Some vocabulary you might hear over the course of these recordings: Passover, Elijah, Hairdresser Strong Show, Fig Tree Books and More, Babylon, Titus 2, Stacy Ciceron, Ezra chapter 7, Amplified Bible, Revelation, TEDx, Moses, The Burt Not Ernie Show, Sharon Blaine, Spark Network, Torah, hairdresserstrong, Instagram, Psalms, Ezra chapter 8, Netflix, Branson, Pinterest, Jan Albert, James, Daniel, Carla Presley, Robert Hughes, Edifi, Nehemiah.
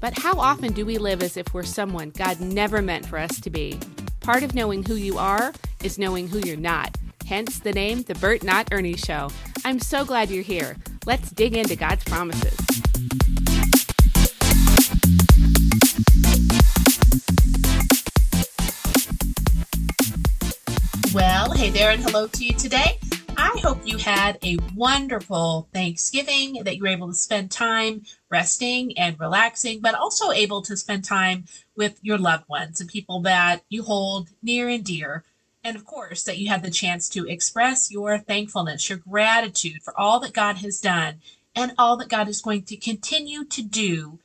But how often do we live as if we're someone God never meant for us to be? Part of knowing who you are is knowing who you're not. Hence the name, The Burt Not Ernie Show. I'm so glad you're here. Let's dig into God's promises. Well, hey there and hello to you today. I hope you had a wonderful Thanksgiving, that you were able to spend time resting and relaxing, but also able to spend time with your loved ones and people that you hold near and dear. And of course, that you had the chance to express your thankfulness, your gratitude for all that God has done and all that God is going to continue to do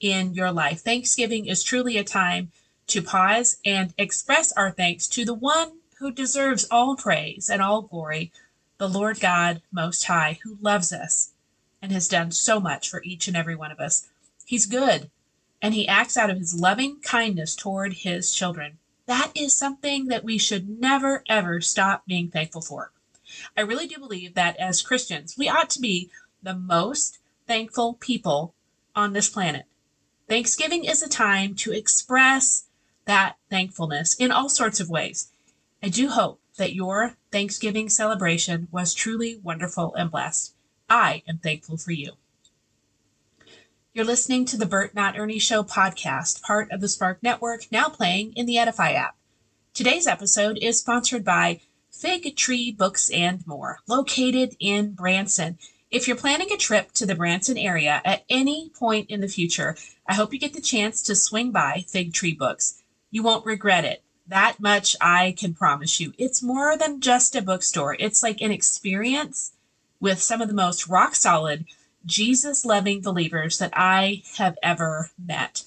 in your life. Thanksgiving is truly a time to pause and express our thanks to the one who deserves all praise and all glory, the Lord God Most High, who loves us and has done so much for each and every one of us. He's good, and he acts out of his loving kindness toward his children. That is something that we should never, ever stop being thankful for. I really do believe that as Christians, we ought to be the most thankful people on this planet. Thanksgiving is a time to express that thankfulness in all sorts of ways. I do hope that your Thanksgiving celebration was truly wonderful and blessed. I am thankful for you. You're listening to the Burt Not Ernie Show podcast, part of the Spark Network, now playing in the Edifi app. Today's episode is sponsored by Fig Tree Books and More, located in Branson. If you're planning a trip to the Branson area at any point in the future, I hope you get the chance to swing by Fig Tree Books. You won't regret it. That much I can promise you. It's more than just a bookstore. It's like an experience with some of the most rock-solid, Jesus-loving believers that I have ever met.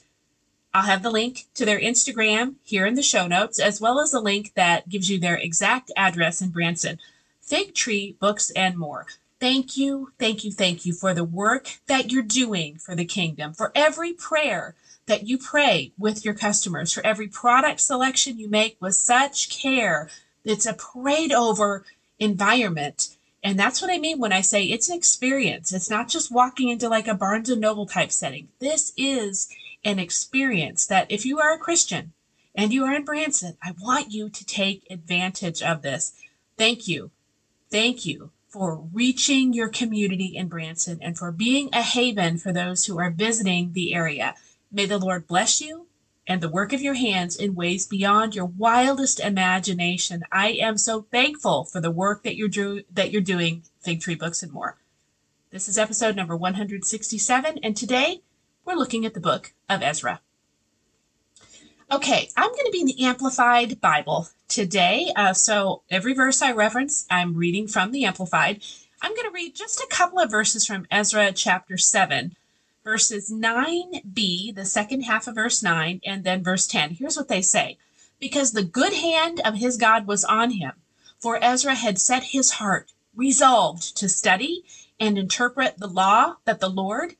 I'll have the link to their Instagram here in the show notes, as well as a link that gives you their exact address in Branson. Fig Tree Books and More. Thank you, thank you, thank you for the work that you're doing for the kingdom, for every prayer that you pray with your customers, for every product selection you make with such care. It's a prayed over environment. And that's what I mean when I say it's an experience. It's not just walking into like a Barnes and Noble type setting. This is an experience that if you are a Christian and you are in Branson, I want you to take advantage of this. Thank you. Thank you for reaching your community in Branson and for being a haven for those who are visiting the area. May the Lord bless you and the work of your hands in ways beyond your wildest imagination. I am so thankful for the work that you're doing, Fig Tree Books and More. This is episode number 167, and today we're looking at the book of Ezra. Okay, I'm going to be in the Amplified Bible today, so every verse I reference, I'm reading from the Amplified. I'm going to read just a couple of verses from Ezra chapter 7. Verses 9b, the second half of verse 9, and then verse 10. Here's what they say. Because the good hand of his God was on him, for Ezra had set his heart, resolved to study and interpret the law that the Lord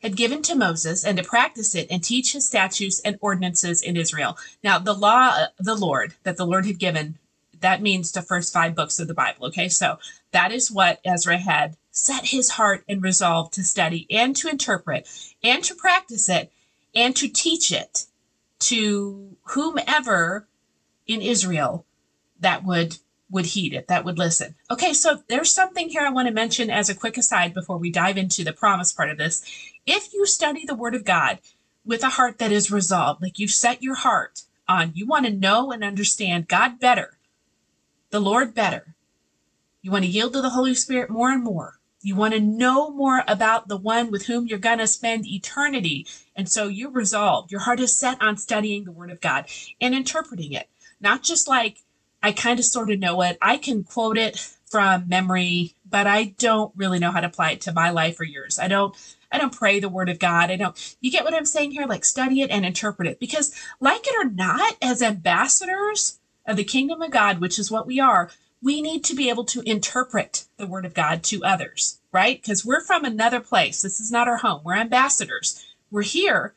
had given to Moses, and to practice it and teach his statutes and ordinances in Israel. Now, the law of the Lord, that the Lord had given, that means the first 5 books of the Bible, okay? So that is what Ezra had set his heart and resolve to study and to interpret and to practice it and to teach it to whomever in Israel that would heed it, that would listen. Okay, so there's something here I want to mention as a quick aside before we dive into the promise part of this. If you study the Word of God with a heart that is resolved, like you've set your heart on, you want to know and understand God better, the Lord better. You want to yield to the Holy Spirit more and more. You want to know more about the one with whom you're going to spend eternity. And so you're resolved. Your heart is set on studying the Word of God and interpreting it. Not just like, I kind of sort of know it. I can quote it from memory, but I don't really know how to apply it to my life or yours. I don't pray the word of God. I don't, you get what I'm saying here? Like, study it and interpret it, because like it or not, as ambassadors of the kingdom of God, which is what we are, we need to be able to interpret the word of God to others, right? Because we're from another place. This is not our home. We're ambassadors. We're here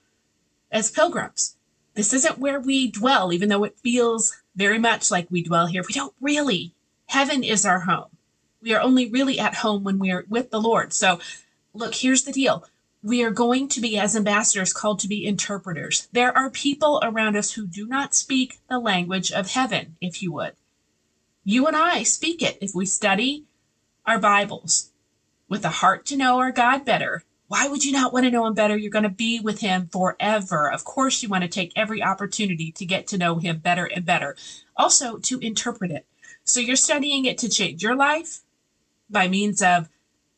as pilgrims. This isn't where we dwell, even though it feels very much like we dwell here. We don't really. Heaven is our home. We are only really at home when we are with the Lord. So look, here's the deal. We are going to be, as ambassadors, called to be interpreters. There are people around us who do not speak the language of heaven, if you would. You and I speak it if we study our Bibles with a heart to know our God better. Why would you not want to know him better? You're going to be with him forever. Of course, you want to take every opportunity to get to know him better and better. Also, to interpret it. So you're studying it to change your life by means of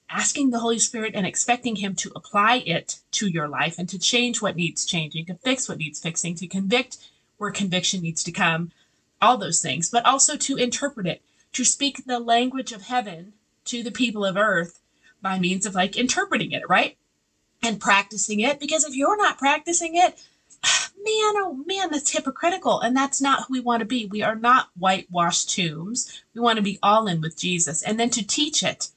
asking the Holy Spirit and expecting him to apply it to your life and to change what needs changing, to fix what needs fixing, to convict where conviction needs to come, all those things, but also to interpret it, to speak the language of heaven to the people of earth by means of, like, interpreting it, right? And practicing it, because if you're not practicing it, man, oh man, that's hypocritical. And that's not who we want to be. We are not whitewashed tombs. We want to be all in with Jesus, and then to teach it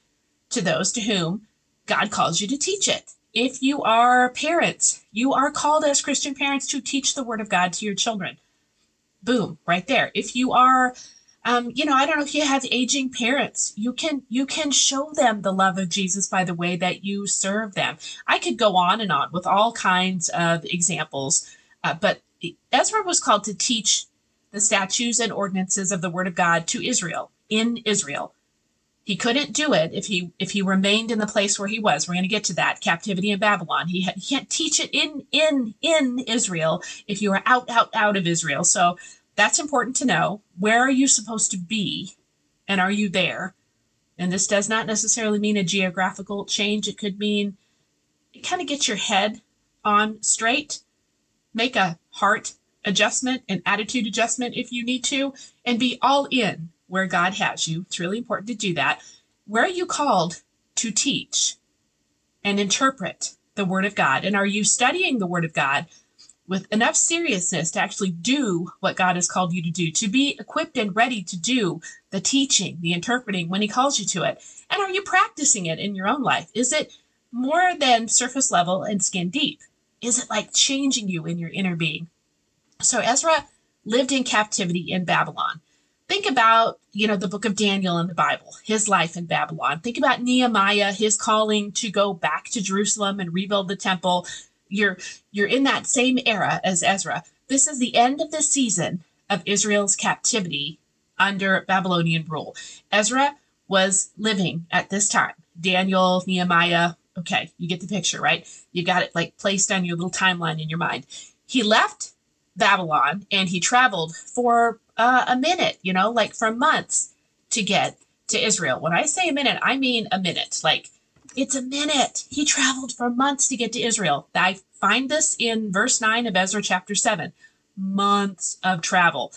to those to whom God calls you to teach it. If you are parents, you are called as Christian parents to teach the word of God to your children. Boom, right there. If you are, I don't know if you have aging parents, you can show them the love of Jesus by the way that you serve them. I could go on and on with all kinds of examples, but Ezra was called to teach the statutes and ordinances of the word of God to Israel, in Israel. He couldn't do it if he remained in the place where he was. We're going to get to that, captivity in Babylon. He can't teach it in Israel if you are out of Israel. So that's important to know. Where are you supposed to be, and are you there? And this does not necessarily mean a geographical change. It could mean, it kind of gets your head on straight, make a heart adjustment, an attitude adjustment if you need to, and be all in where God has you. It's really important to do that. Where are you called to teach and interpret the word of God? And are you studying the word of God with enough seriousness to actually do what God has called you to do, to be equipped and ready to do the teaching, the interpreting when he calls you to it? And are you practicing it in your own life? Is it more than surface level and skin deep? Is it like changing you in your inner being? So Ezra lived in captivity in Babylon. Think about, the book of Daniel in the Bible, his life in Babylon. Think about Nehemiah, his calling to go back to Jerusalem and rebuild the temple. You're in that same era as Ezra. This is the end of the season of Israel's captivity under Babylonian rule. Ezra was living at this time. Daniel, Nehemiah, okay, you get the picture, right? You got it like placed on your little timeline in your mind. He left Babylon and he traveled for a minute, for months to get to Israel. When I say a minute, I mean a minute. Like, it's a minute. He traveled for months to get to Israel. I find this in verse 9 of Ezra chapter 7. Months of travel.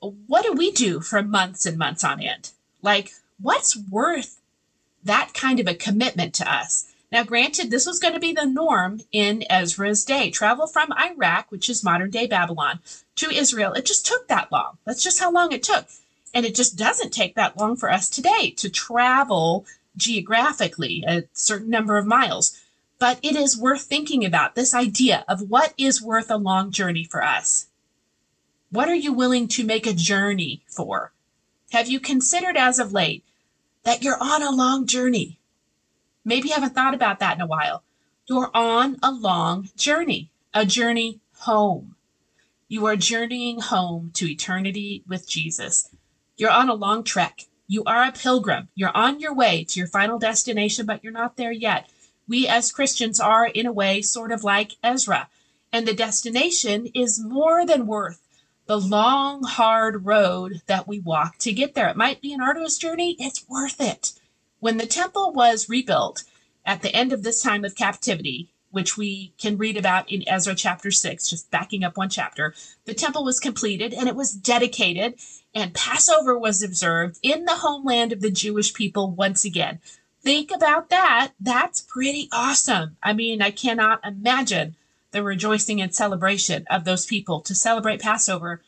What do we do for months and months on end? Like, what's worth that kind of a commitment to us? Now, granted, this was going to be the norm in Ezra's day. Travel from Iraq, which is modern-day Babylon, to Israel. It just took that long. That's just how long it took. And it just doesn't take that long for us today to travel geographically a certain number of miles. But it is worth thinking about this idea of what is worth a long journey for us. What are you willing to make a journey for? Have you considered as of late that you're on a long journey? Maybe you haven't thought about that in a while. You're on a long journey, a journey home. You are journeying home to eternity with Jesus. You're on a long trek. You are a pilgrim. You're on your way to your final destination, but you're not there yet. We as Christians are, in a way, sort of like Ezra. And the destination is more than worth the long, hard road that we walk to get there. It might be an arduous journey. It's worth it. When the temple was rebuilt at the end of this time of captivity, which we can read about in Ezra chapter 6, just backing up one chapter, the temple was completed and it was dedicated and Passover was observed in the homeland of the Jewish people once again. Think about that. That's pretty awesome. I mean, I cannot imagine the rejoicing and celebration of those people to celebrate Passover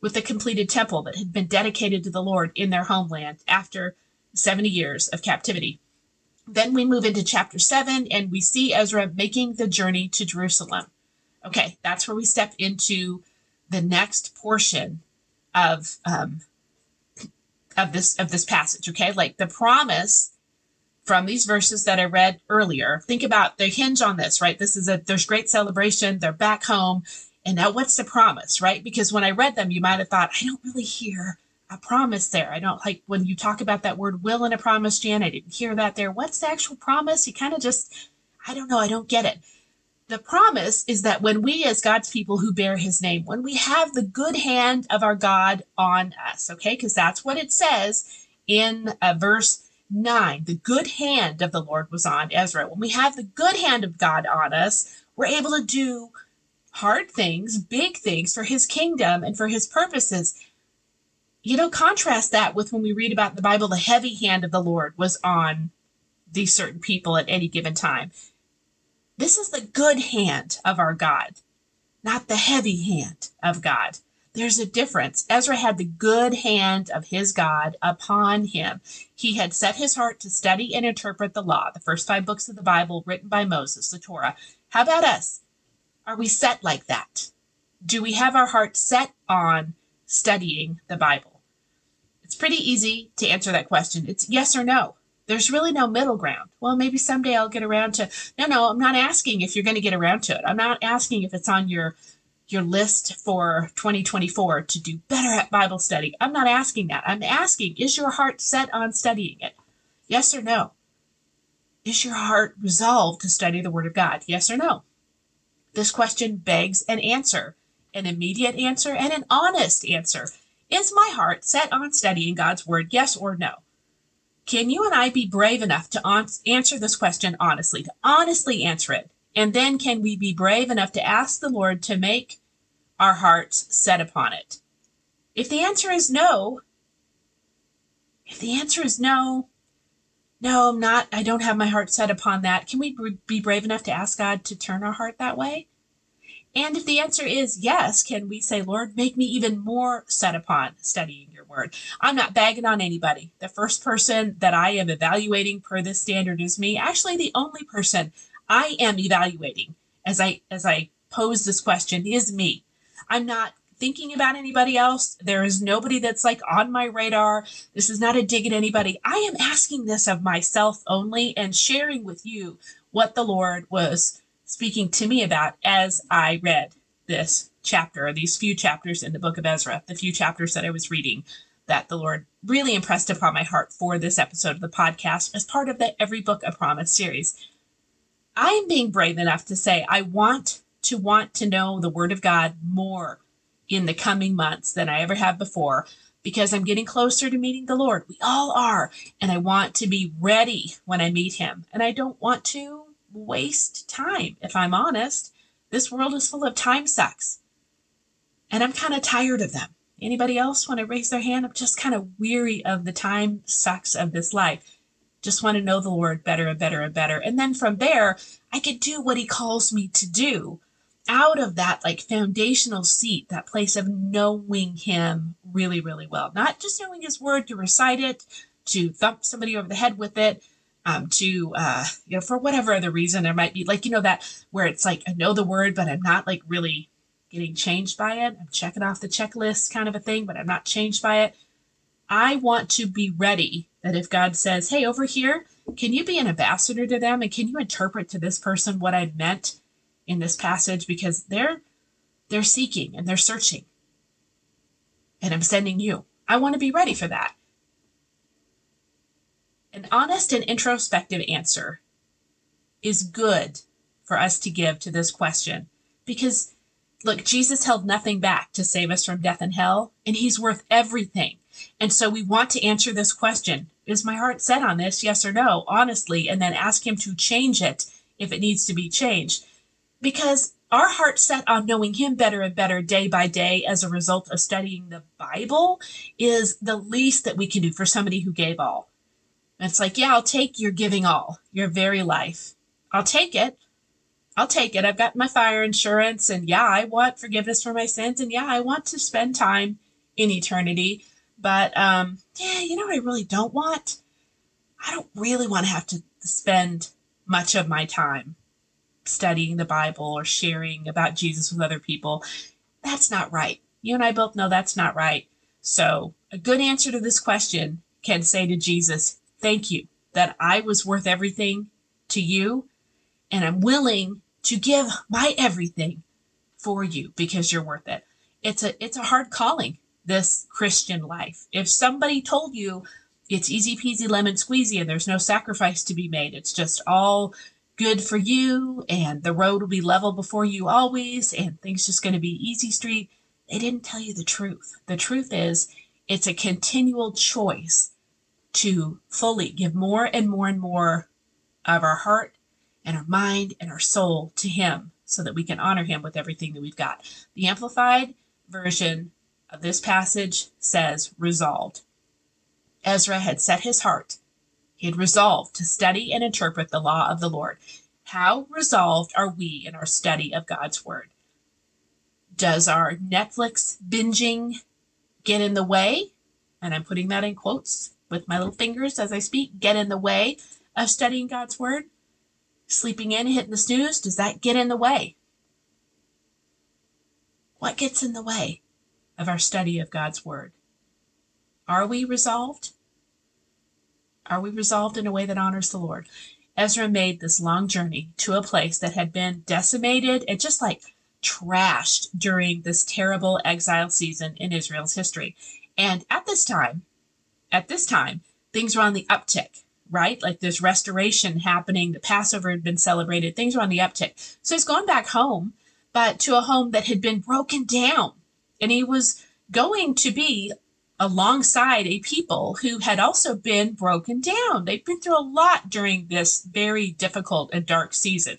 with the completed temple that had been dedicated to the Lord in their homeland after 70 years of captivity. Then we move into chapter 7, and we see Ezra making the journey to Jerusalem. Okay, that's where we step into the next portion of this passage. Okay, like the promise from these verses that I read earlier. Think about, they hinge on this, right? This is there's great celebration. They're back home, and now what's the promise, right? Because when I read them, you might have thought, I don't really hear a promise there. I don't like when you talk about that word will and a promise, Jan. I didn't hear that there. What's the actual promise? You kind of just, I don't know. I don't get it. The promise is that when we as God's people who bear his name, when we have the good hand of our God on us, okay, because that's what it says in verse 9, the good hand of the Lord was on Ezra. When we have the good hand of God on us, we're able to do hard things, big things for his kingdom and for his purposes. You know, contrast that with when we read about in the Bible, the heavy hand of the Lord was on these certain people at any given time. This is the good hand of our God, not the heavy hand of God. There's a difference. Ezra had the good hand of his God upon him. He had set his heart to study and interpret the law, the first 5 books of the Bible written by Moses, the Torah. How about us? Are we set like that? Do we have our heart set on studying the Bible? It's pretty easy to answer that question. It's yes or no. There's really no middle ground. Well, maybe someday I'll get around to, no, I'm not asking if you're going to get around to it. I'm not asking if it's on your list for 2024 to do better at Bible study. I'm not asking that. I'm asking, is your heart set on studying it? Yes or no? Is your heart resolved to study the Word of God? Yes or no? This question begs an answer, an immediate answer, and an honest answer. Is my heart set on studying God's word, yes or no? Can you and I be brave enough to answer this question honestly, to honestly answer it? And then can we be brave enough to ask the Lord to make our hearts set upon it? If the answer is no, no, I'm not, I don't have my heart set upon that, can we be brave enough to ask God to turn our heart that way? And if the answer is yes, can we say, Lord, make me even more set upon studying your word? I'm not bagging on anybody. The first person that I am evaluating per this standard is me. Actually, the only person I am evaluating as I pose this question is me. I'm not thinking about anybody else. There is nobody that's like on my radar. This is not a dig at anybody. I am asking this of myself only and sharing with you what the Lord was speaking to me about as I read this chapter, or these few chapters in the book of Ezra, the few chapters that I was reading that the Lord really impressed upon my heart for this episode of the podcast as part of the Every Book a Promise series. I'm being brave enough to say I want to know the Word of God more in the coming months than I ever have before, because I'm getting closer to meeting the Lord. We all are. And I want to be ready when I meet him. And I don't want to waste time. If I'm honest, this world is full of time sucks, and I'm kind of tired of them. Anybody else want to raise their hand? I'm just kind of weary of the time sucks of this life. Just want to know the Lord better and better and better. And then from there, I could do what he calls me to do out of that like foundational seat, that place of knowing him really, really well. Not just knowing his word to recite it, to thump somebody over the head with it, for whatever other reason there might be, like, you know, that where it's like, I know the word, but I'm not like really getting changed by it. I'm checking off the checklist kind of a thing, but I'm not changed by it. I want to be ready that if God says, hey, over here, can you be an ambassador to them? And can you interpret to this person what I meant in this passage? Because they're seeking and they're searching, and I'm sending you. I want to be ready for that. An honest and introspective answer is good for us to give to this question because, look, Jesus held nothing back to save us from death and hell, and he's worth everything. And so we want to answer this question. Is my heart set on this, yes or no, honestly, and then ask him to change it if it needs to be changed? Because our heart set on knowing him better and better day by day as a result of studying the Bible is the least that we can do for somebody who gave all. And it's like, yeah, I'll take your giving all, your very life. I'll take it. I'll take it. I've got my fire insurance, and yeah, I want forgiveness for my sins, and yeah, I want to spend time in eternity. But yeah, you know what I really don't want? I don't really want to have to spend much of my time studying the Bible or sharing about Jesus with other people. That's not right. You and I both know that's not right. So a good answer to this question can say to Jesus, thank you that I was worth everything to you, and I'm willing to give my everything for you because you're worth it. It's a hard calling, this Christian life. If somebody told you it's easy peasy lemon squeezy and there's no sacrifice to be made, it's just all good for you and the road will be level before you always and things just going to be easy street, they didn't tell you the truth. The truth is it's a continual choice to fully give more and more and more of our heart and our mind and our soul to him so that we can honor him with everything that we've got. The Amplified version of this passage says resolved. Ezra had set his heart. He had resolved to study and interpret the law of the Lord. How resolved are we in our study of God's word? Does our Netflix binging get in the way? And I'm putting that in quotes with my little fingers as I speak. Get in the way of studying God's word? Sleeping in, hitting the snooze, does that get in the way? What gets in the way of our study of God's word? Are we resolved? Are we resolved in a way that honors the Lord? Ezra made this long journey to a place that had been decimated and just like trashed during this terrible exile season in Israel's history. And at this time, things were on the uptick, right? Like there's restoration happening. The Passover had been celebrated. Things were on the uptick. So he's going back home, but to a home that had been broken down. And he was going to be alongside a people who had also been broken down. They've been through a lot during this very difficult and dark season.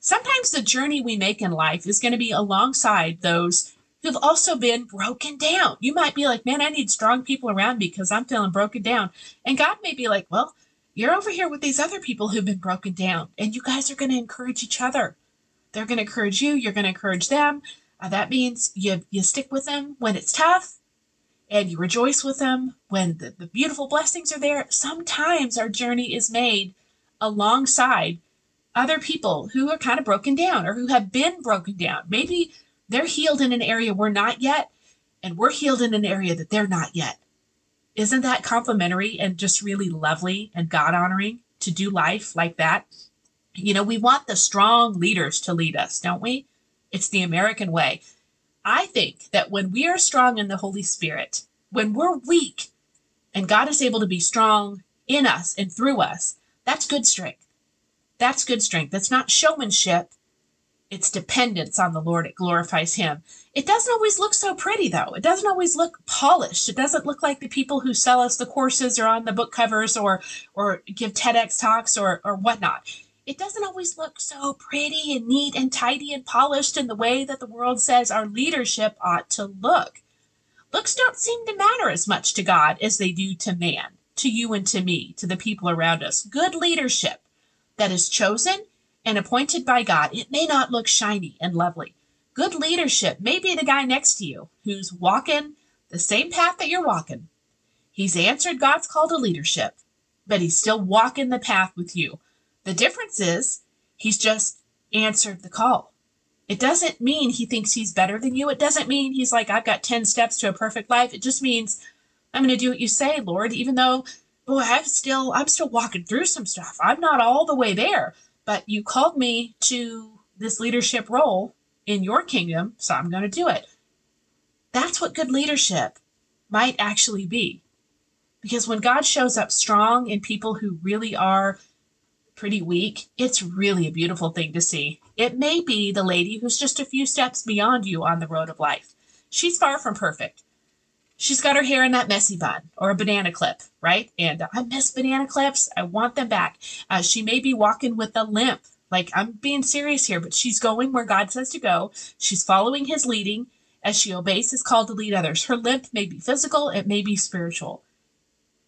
Sometimes the journey we make in life is going to be alongside those who've also been broken down. You might be like, man, I need strong people around me because I'm feeling broken down. And God may be like, well, you're over here with these other people who've been broken down, and you guys are going to encourage each other. They're going to encourage you. You're going to encourage them. That means you stick with them when it's tough. And you rejoice with them when the beautiful blessings are there. Sometimes our journey is made alongside other people who are kind of broken down or who have been broken down. Maybe they're healed in an area we're not yet, and we're healed in an area that they're not yet. Isn't that complimentary and just really lovely and God-honoring to do life like that? You know, we want the strong leaders to lead us, don't we? It's the American way. I think that when we are strong in the Holy Spirit, when we're weak and God is able to be strong in us and through us, that's good strength. That's good strength. That's not showmanship. It's dependence on the Lord. It glorifies him. It doesn't always look so pretty, though. It doesn't always look polished. It doesn't look like the people who sell us the courses or on the book covers or give TEDx talks or whatnot. It doesn't always look so pretty and neat and tidy and polished in the way that the world says our leadership ought to look. Looks don't seem to matter as much to God as they do to man, to you and to me, to the people around us. Good leadership that is chosen and appointed by God, it may not look shiny and lovely. Good leadership may be the guy next to you who's walking the same path that you're walking. He's answered God's call to leadership, but he's still walking the path with you. The difference is he's just answered the call. It doesn't mean he thinks he's better than you. It doesn't mean he's like, I've got 10 steps to a perfect life. It just means I'm going to do what you say, Lord, even though, boy, I'm still walking through some stuff. I'm not all the way there, but you called me to this leadership role in your kingdom, so I'm going to do it. That's what good leadership might actually be. Because when God shows up strong in people who really are pretty weak, it's really a beautiful thing to see. It may be the lady who's just a few steps beyond you on the road of life. She's far from perfect. She's got her hair in that messy bun or a banana clip, right? And I miss banana clips. I want them back. She may be walking with a limp. Like, I'm being serious here, but she's going where God says to go. She's following his leading as she obeys his call to lead others. Her limp may be physical, it may be spiritual.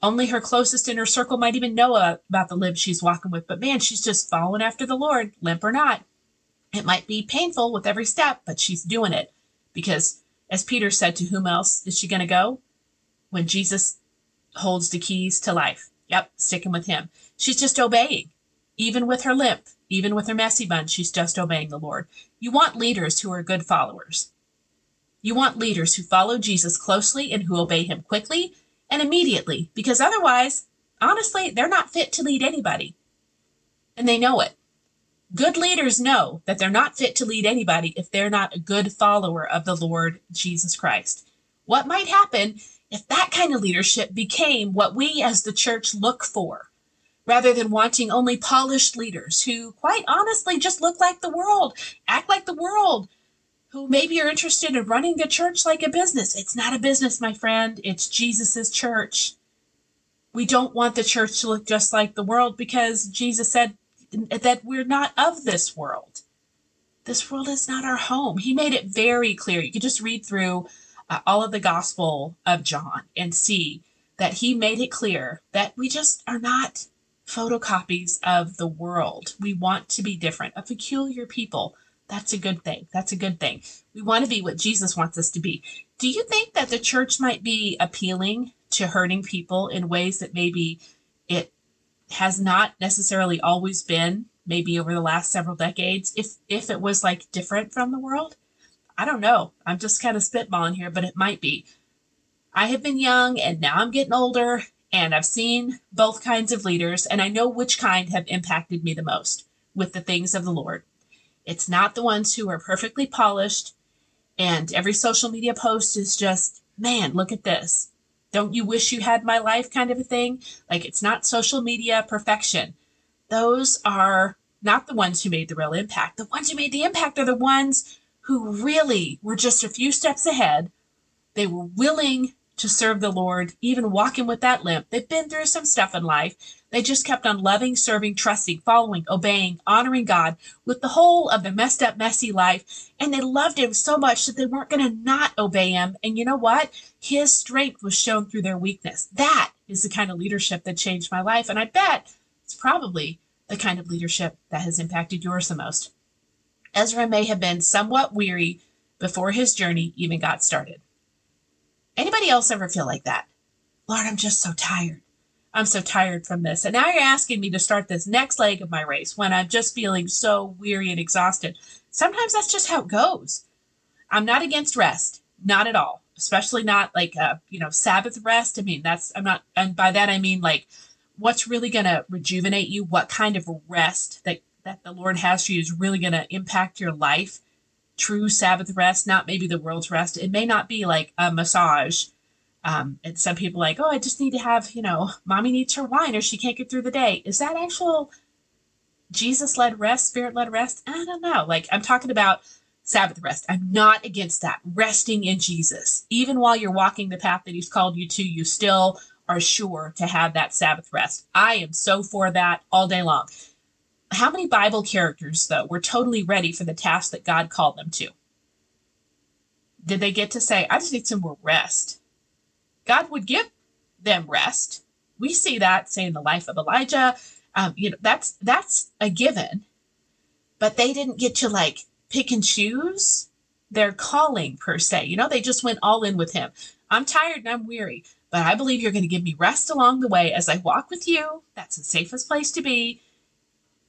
Only her closest inner circle might even know about the limp she's walking with, but man, she's just following after the Lord, limp or not. It might be painful with every step, but she's doing it because, as Peter said, to whom else is she going to go? When Jesus holds the keys to life. Yep, sticking with him. She's just obeying. Even with her limp, even with her messy bun, she's just obeying the Lord. You want leaders who are good followers. You want leaders who follow Jesus closely and who obey him quickly and immediately, because otherwise, honestly, they're not fit to lead anybody. And they know it. Good leaders know that they're not fit to lead anybody if they're not a good follower of the Lord Jesus Christ. What might happen if that kind of leadership became what we as the church look for, rather than wanting only polished leaders who, quite honestly, just look like the world, act like the world, who maybe are interested in running the church like a business? It's not a business, my friend. It's Jesus's church. We don't want the church to look just like the world because Jesus said that we're not of this world. This world is not our home. He made it very clear. You can just read through all of the Gospel of John and see that he made it clear that we just are not photocopies of the world. We want to be different, a peculiar people. That's a good thing. That's a good thing. We want to be what Jesus wants us to be. Do you think that the church might be appealing to hurting people in ways that maybe it has not necessarily always been, maybe over the last several decades, if it was like different from the world? I don't know. I'm just kind of spitballing here, but it might be. I have been young and now I'm getting older and I've seen both kinds of leaders and I know which kind have impacted me the most with the things of the Lord. It's not the ones who are perfectly polished and every social media post is just, man, look at this. Don't you wish you had my life kind of a thing? Like, it's not social media perfection. Those are not the ones who made the real impact. The ones who made the impact are the ones who really were just a few steps ahead. They were willing to serve the Lord, even walking with that limp. They've been through some stuff in life. They just kept on loving, serving, trusting, following, obeying, honoring God with the whole of their messed up, messy life. And they loved him so much that they weren't going to not obey him. And you know what? His strength was shown through their weakness. That is the kind of leadership that changed my life. And I bet it's probably the kind of leadership that has impacted yours the most. Ezra may have been somewhat weary before his journey even got started. Anybody else ever feel like that? Lord, I'm just so tired. I'm so tired from this. And now you're asking me to start this next leg of my race when I'm just feeling so weary and exhausted. Sometimes that's just how it goes. I'm not against rest, not at all, especially not like, Sabbath rest. I mean, and by that I mean like what's really going to rejuvenate you, what kind of rest that the Lord has for you is really going to impact your life. True Sabbath rest, not maybe the world's rest. It may not be like a massage. And some people like, oh, I just need to have, mommy needs her wine or she can't get through the day. Is that actual Jesus-led rest, Spirit-led rest? I don't know. Like, I'm talking about Sabbath rest. I'm not against that. Resting in Jesus. Even while you're walking the path that he's called you to, you still are sure to have that Sabbath rest. I am so for that all day long. How many Bible characters, though, were totally ready for the task that God called them to? Did they get to say, I just need some more rest? God would give them rest. We see that, say, in the life of Elijah. That's a given. But they didn't get to, like, pick and choose their calling, per se. They just went all in with him. I'm tired and I'm weary, but I believe you're going to give me rest along the way as I walk with you. That's the safest place to be.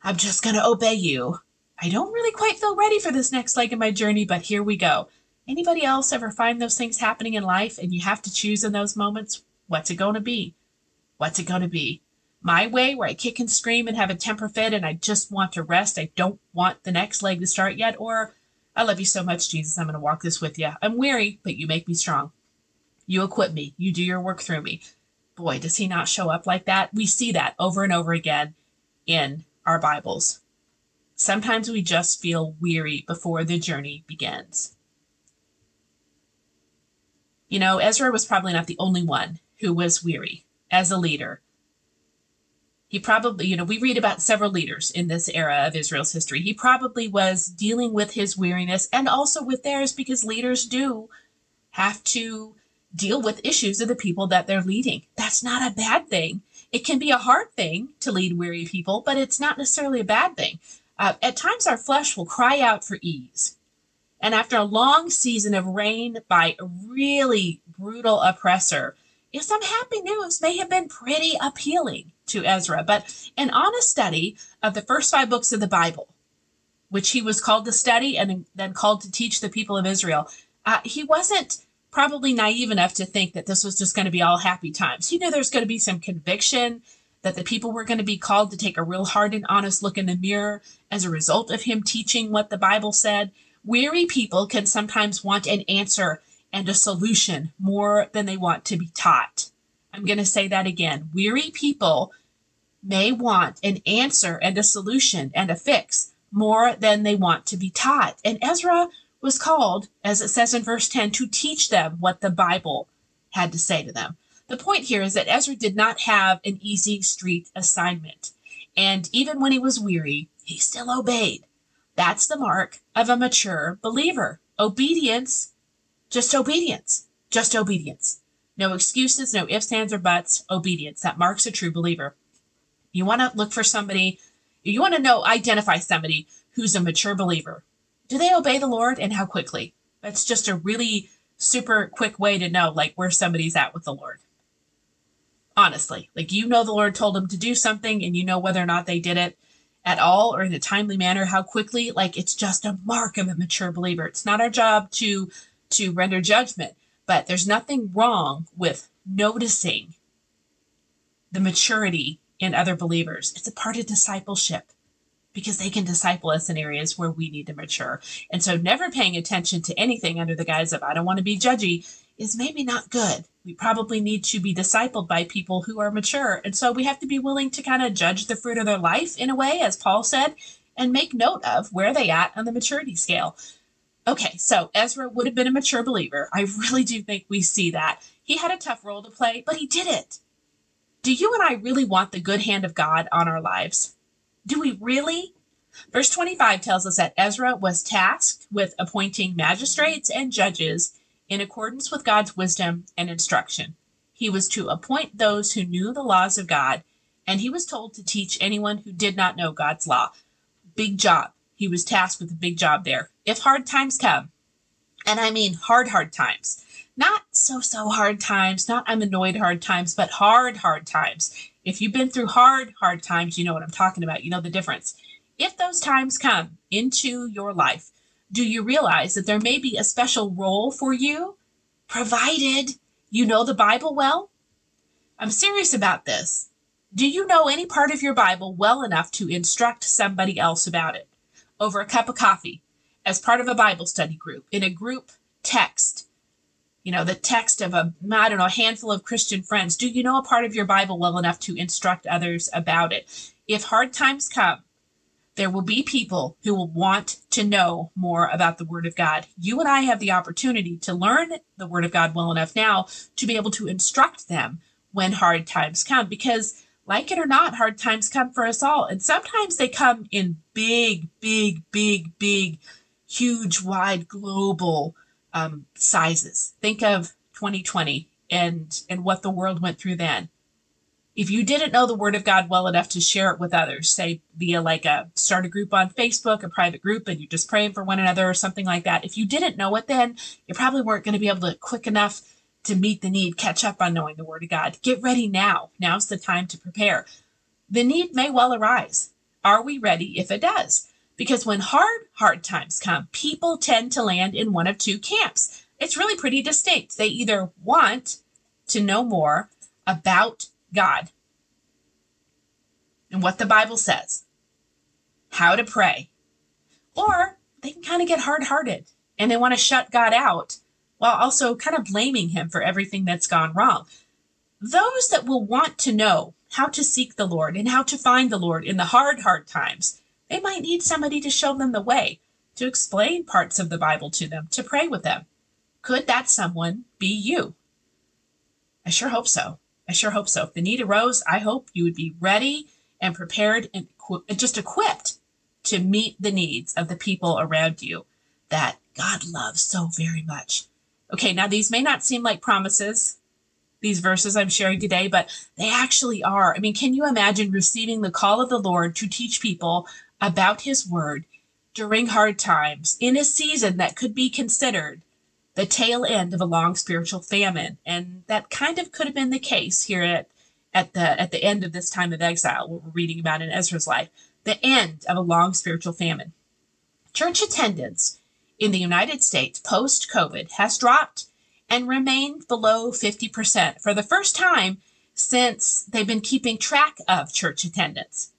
I'm just going to obey you. I don't really quite feel ready for this next leg of my journey, but here we go. Anybody else ever find those things happening in life and you have to choose in those moments? What's it going to be? What's it going to be? My way where I kick and scream and have a temper fit and I just want to rest. I don't want the next leg to start yet. Or I love you so much, Jesus. I'm going to walk this with you. I'm weary, but you make me strong. You equip me. You do your work through me. Boy, does he not show up like that? We see that over and over again in our Bibles. Sometimes we just feel weary before the journey begins. Ezra was probably not the only one who was weary as a leader. He probably, you know, we read about several leaders in this era of Israel's history. He probably was dealing with his weariness and also with theirs, because leaders do have to deal with issues of the people that they're leading. That's not a bad thing. It can be a hard thing to lead weary people, but it's not necessarily a bad thing. At times, our flesh will cry out for ease. And after a long season of reign by a really brutal oppressor, some happy news may have been pretty appealing to Ezra. But an honest study of the first 5 books of the Bible, which he was called to study and then called to teach the people of Israel, he wasn't probably naive enough to think that this was just going to be all happy times. He knew there's going to be some conviction, that the people were going to be called to take a real hard and honest look in the mirror as a result of him teaching what the Bible said. Weary people can sometimes want an answer and a solution more than they want to be taught. I'm going to say that again. Weary people may want an answer and a solution and a fix more than they want to be taught. And Ezra was called, as it says in verse 10, to teach them what the Bible had to say to them. The point here is that Ezra did not have an easy street assignment. And even when he was weary, he still obeyed. That's the mark of a mature believer. Obedience, just obedience, just obedience. No excuses, no ifs, ands, or buts. Obedience. That marks a true believer. You want to look for somebody, you want to know, identify somebody who's a mature believer. Do they obey the Lord, and how quickly? That's just a really super quick way to know, like, where somebody's at with the Lord. Honestly, like, you know the Lord told them to do something, and you know whether or not they did it at all or in a timely manner, how quickly. Like, it's just a mark of a mature believer. It's not our job to render judgment, but there's nothing wrong with noticing the maturity in other believers. It's a part of discipleship, because they can disciple us in areas where we need to mature. And so never paying attention to anything under the guise of, I don't want to be judgy, is maybe not good. We probably need to be discipled by people who are mature. And so we have to be willing to kind of judge the fruit of their life in a way, as Paul said, and make note of where they at on the maturity scale. Okay, so Ezra would have been a mature believer. I really do think we see that. He had a tough role to play, but he did it. Do you and I really want the good hand of God on our lives? Do we really? Verse 25 tells us that Ezra was tasked with appointing magistrates and judges in accordance with God's wisdom and instruction. He was to appoint those who knew the laws of God, and he was told to teach anyone who did not know God's law. Big job. He was tasked with a big job there. If hard times come, and I mean hard times, not so hard times, not I'm annoyed hard times, but hard times. If you've been through hard times, you know what I'm talking about. You know the difference. If those times come into your life, do you realize that there may be a special role for you, provided you know the Bible well? I'm serious about this. Do you know any part of your Bible well enough to instruct somebody else about it? Over a cup of coffee, as part of a Bible study group, in a group text, you know, the text of a handful of Christian friends. Do you know a part of your Bible well enough to instruct others about it? If hard times come, there will be people who will want to know more about the Word of God. You and I have the opportunity to learn the Word of God well enough now to be able to instruct them when hard times come. Because, like it or not, hard times come for us all. And sometimes they come in big, huge, wide, global sizes. Think of 2020 and what the world went through then. If you didn't know the Word of God well enough to share it with others, say via start a group on Facebook, a private group, and you're just praying for one another or something like that. If you didn't know it then, you probably weren't going to be able to quick enough to meet the need, catch up on knowing the Word of God. Get ready now. Now's the time to prepare. The need may well arise. Are we ready if it does? Because when hard times come, people tend to land in one of two camps. It's really pretty distinct. They either want to know more about God and what the Bible says, how to pray, or they can kind of get hard-hearted and they want to shut God out while also kind of blaming him for everything that's gone wrong. Those that will want to know how to seek the Lord and how to find the Lord in the hard times, they might need somebody to show them the way, to explain parts of the Bible to them, to pray with them. Could that someone be you? I sure hope so. If the need arose, I hope you would be ready and prepared and just equipped to meet the needs of the people around you that God loves so very much. Okay, now these may not seem like promises, these verses I'm sharing today, but they actually are. I mean, can you imagine receiving the call of the Lord to teach people about his word during hard times in a season that could be considered the tail end of a long spiritual famine? And that kind of could have been the case here at the end of this time of exile, what we're reading about in Ezra's life, the end of a long spiritual famine. Church attendance in the United States post-COVID has dropped and remained below 50% for the first time since they've been keeping track of church attendance.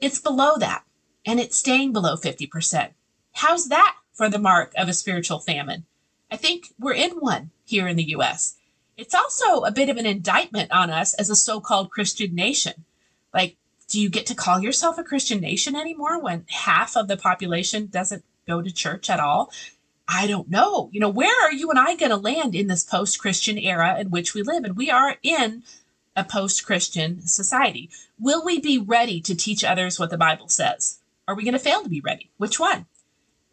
It's below that, and it's staying below 50%. How's that for the mark of a spiritual famine? I think we're in one here in the U.S. It's also a bit of an indictment on us as a so-called Christian nation. Like, do you get to call yourself a Christian nation anymore when half of the population doesn't go to church at all? I don't know. You know, where are you and I going to land in this post-Christian era in which we live? And we are in a post-Christian society. Will we be ready to teach others what the Bible says? Are we going to fail to be ready? Which one?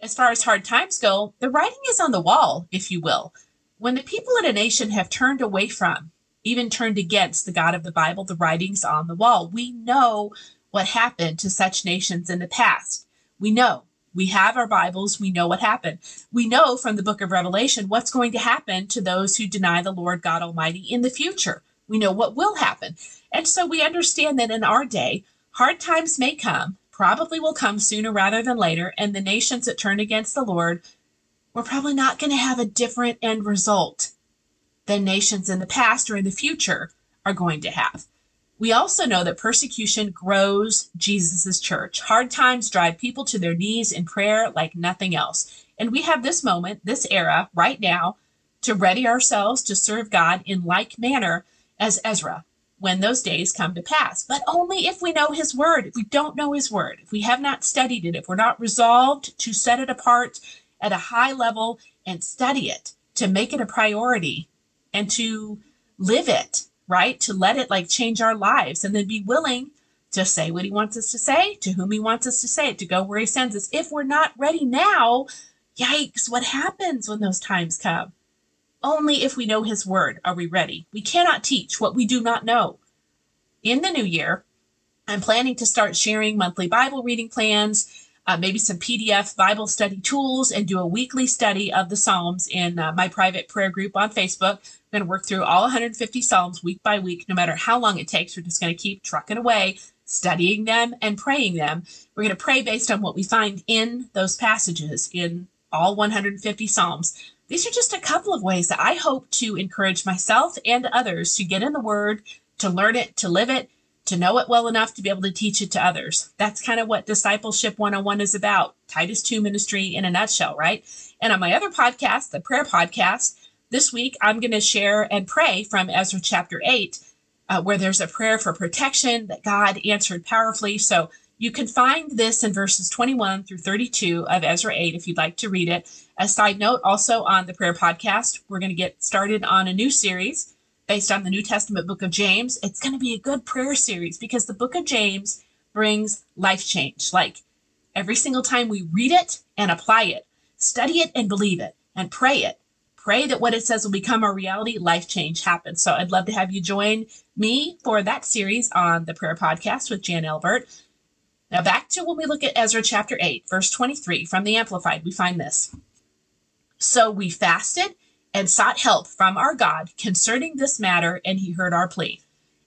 As far as hard times go, the writing is on the wall, if you will. When the people in a nation have turned away from, even turned against the God of the Bible, the writing's on the wall. We know what happened to such nations in the past. We know. We have our Bibles. We know what happened. We know from the book of Revelation what's going to happen to those who deny the Lord God Almighty in the future. We know what will happen. And so we understand that in our day, hard times may come, probably will come sooner rather than later, and the nations that turn against the Lord, we're probably not going to have a different end result than nations in the past or in the future are going to have. We also know that persecution grows Jesus's church. Hard times drive people to their knees in prayer like nothing else. And we have this moment, this era, right now, to ready ourselves to serve God in like manner as Ezra when those days come to pass. But only if we know his word. If we don't know his word, if we have not studied it, if we're not resolved to set it apart at a high level and study it, to make it a priority and to live it, right? To let it like change our lives and then be willing to say what he wants us to say, to whom he wants us to say it, to go where he sends us. If we're not ready now, yikes, what happens when those times come? Only if we know his word are we ready. We cannot teach what we do not know. In the new year, I'm planning to start sharing monthly Bible reading plans, maybe some PDF Bible study tools, and do a weekly study of the Psalms in my private prayer group on Facebook. I'm going to work through all 150 Psalms week by week, no matter how long it takes. We're just going to keep trucking away, studying them and praying them. We're going to pray based on what we find in those passages in all 150 Psalms. These are just a couple of ways that I hope to encourage myself and others to get in the Word, to learn it, to live it, to know it well enough to be able to teach it to others. That's kind of what Discipleship 101 is about. Titus 2 ministry in a nutshell, right? And on my other podcast, the prayer podcast, this week I'm going to share and pray from Ezra chapter 8, where there's a prayer for protection that God answered powerfully. So you can find this in verses 21 through 32 of Ezra 8 if you'd like to read it. A side note, also on the prayer podcast, we're going to get started on a new series based on the New Testament book of James. It's going to be a good prayer series because the book of James brings life change. Like every single time we read it and apply it, study it and believe it and pray it. Pray that what it says will become a reality, life change happens. So I'd love to have you join me for that series on the prayer podcast with Jan Albert. Now back to when we look at Ezra chapter 8, verse 23 from the Amplified, we find this. So we fasted and sought help from our God concerning this matter, and he heard our plea.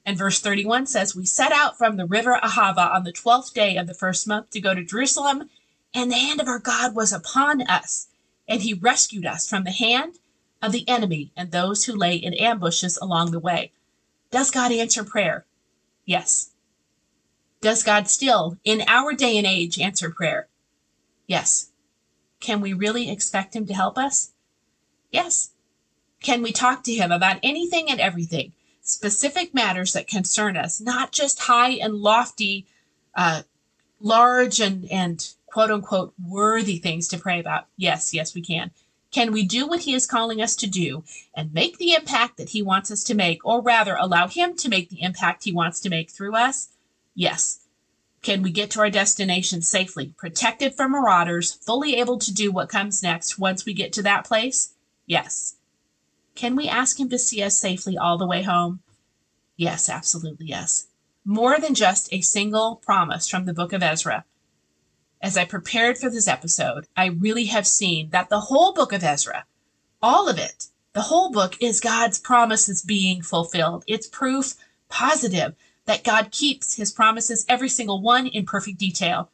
And verse 31 says, we set out from the river Ahava on the 12th day of the first month to go to Jerusalem, and the hand of our God was upon us, and he rescued us from the hand of the enemy and those who lay in ambushes along the way. Does God answer prayer? Yes. Does God still, in our day and age, answer prayer? Yes. Can we really expect him to help us? Yes. Can we talk to him about anything and everything, specific matters that concern us, not just high and lofty, large and quote unquote worthy things to pray about? Yes, yes, we can. Can we do what he is calling us to do and make the impact that he wants us to make, or rather allow him to make the impact he wants to make through us? Yes. Can we get to our destination safely, protected from marauders, fully able to do what comes next once we get to that place? Yes. Can we ask him to see us safely all the way home? Yes, absolutely yes. More than just a single promise from the book of Ezra. As I prepared for this episode, I really have seen that the whole book of Ezra, all of it, the whole book is God's promises being fulfilled. It's proof positive that God keeps his promises, every single one, in perfect detail.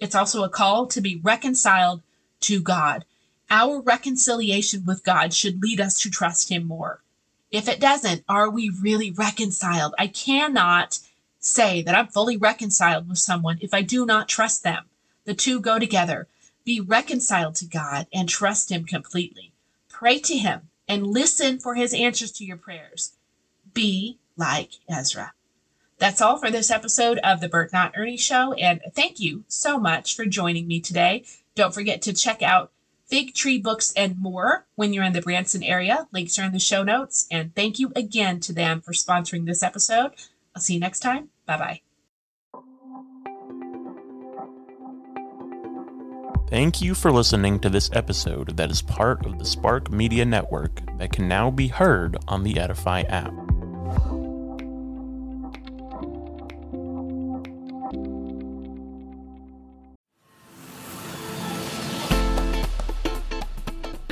It's also a call to be reconciled to God. Our reconciliation with God should lead us to trust him more. If it doesn't, are we really reconciled? I cannot say that I'm fully reconciled with someone if I do not trust them. The two go together. Be reconciled to God and trust him completely. Pray to him and listen for his answers to your prayers. Be like Ezra. That's all for this episode of The Burt Not Ernie Show, and thank you so much for joining me today. Don't forget to check out Fig Tree Books and More when you're in the Branson area. Links are in the show notes, and thank you again to them for sponsoring this episode. I'll see you next time. Bye-bye. Thank you for listening to this episode that is part of the Spark Media Network that can now be heard on the Edifi app.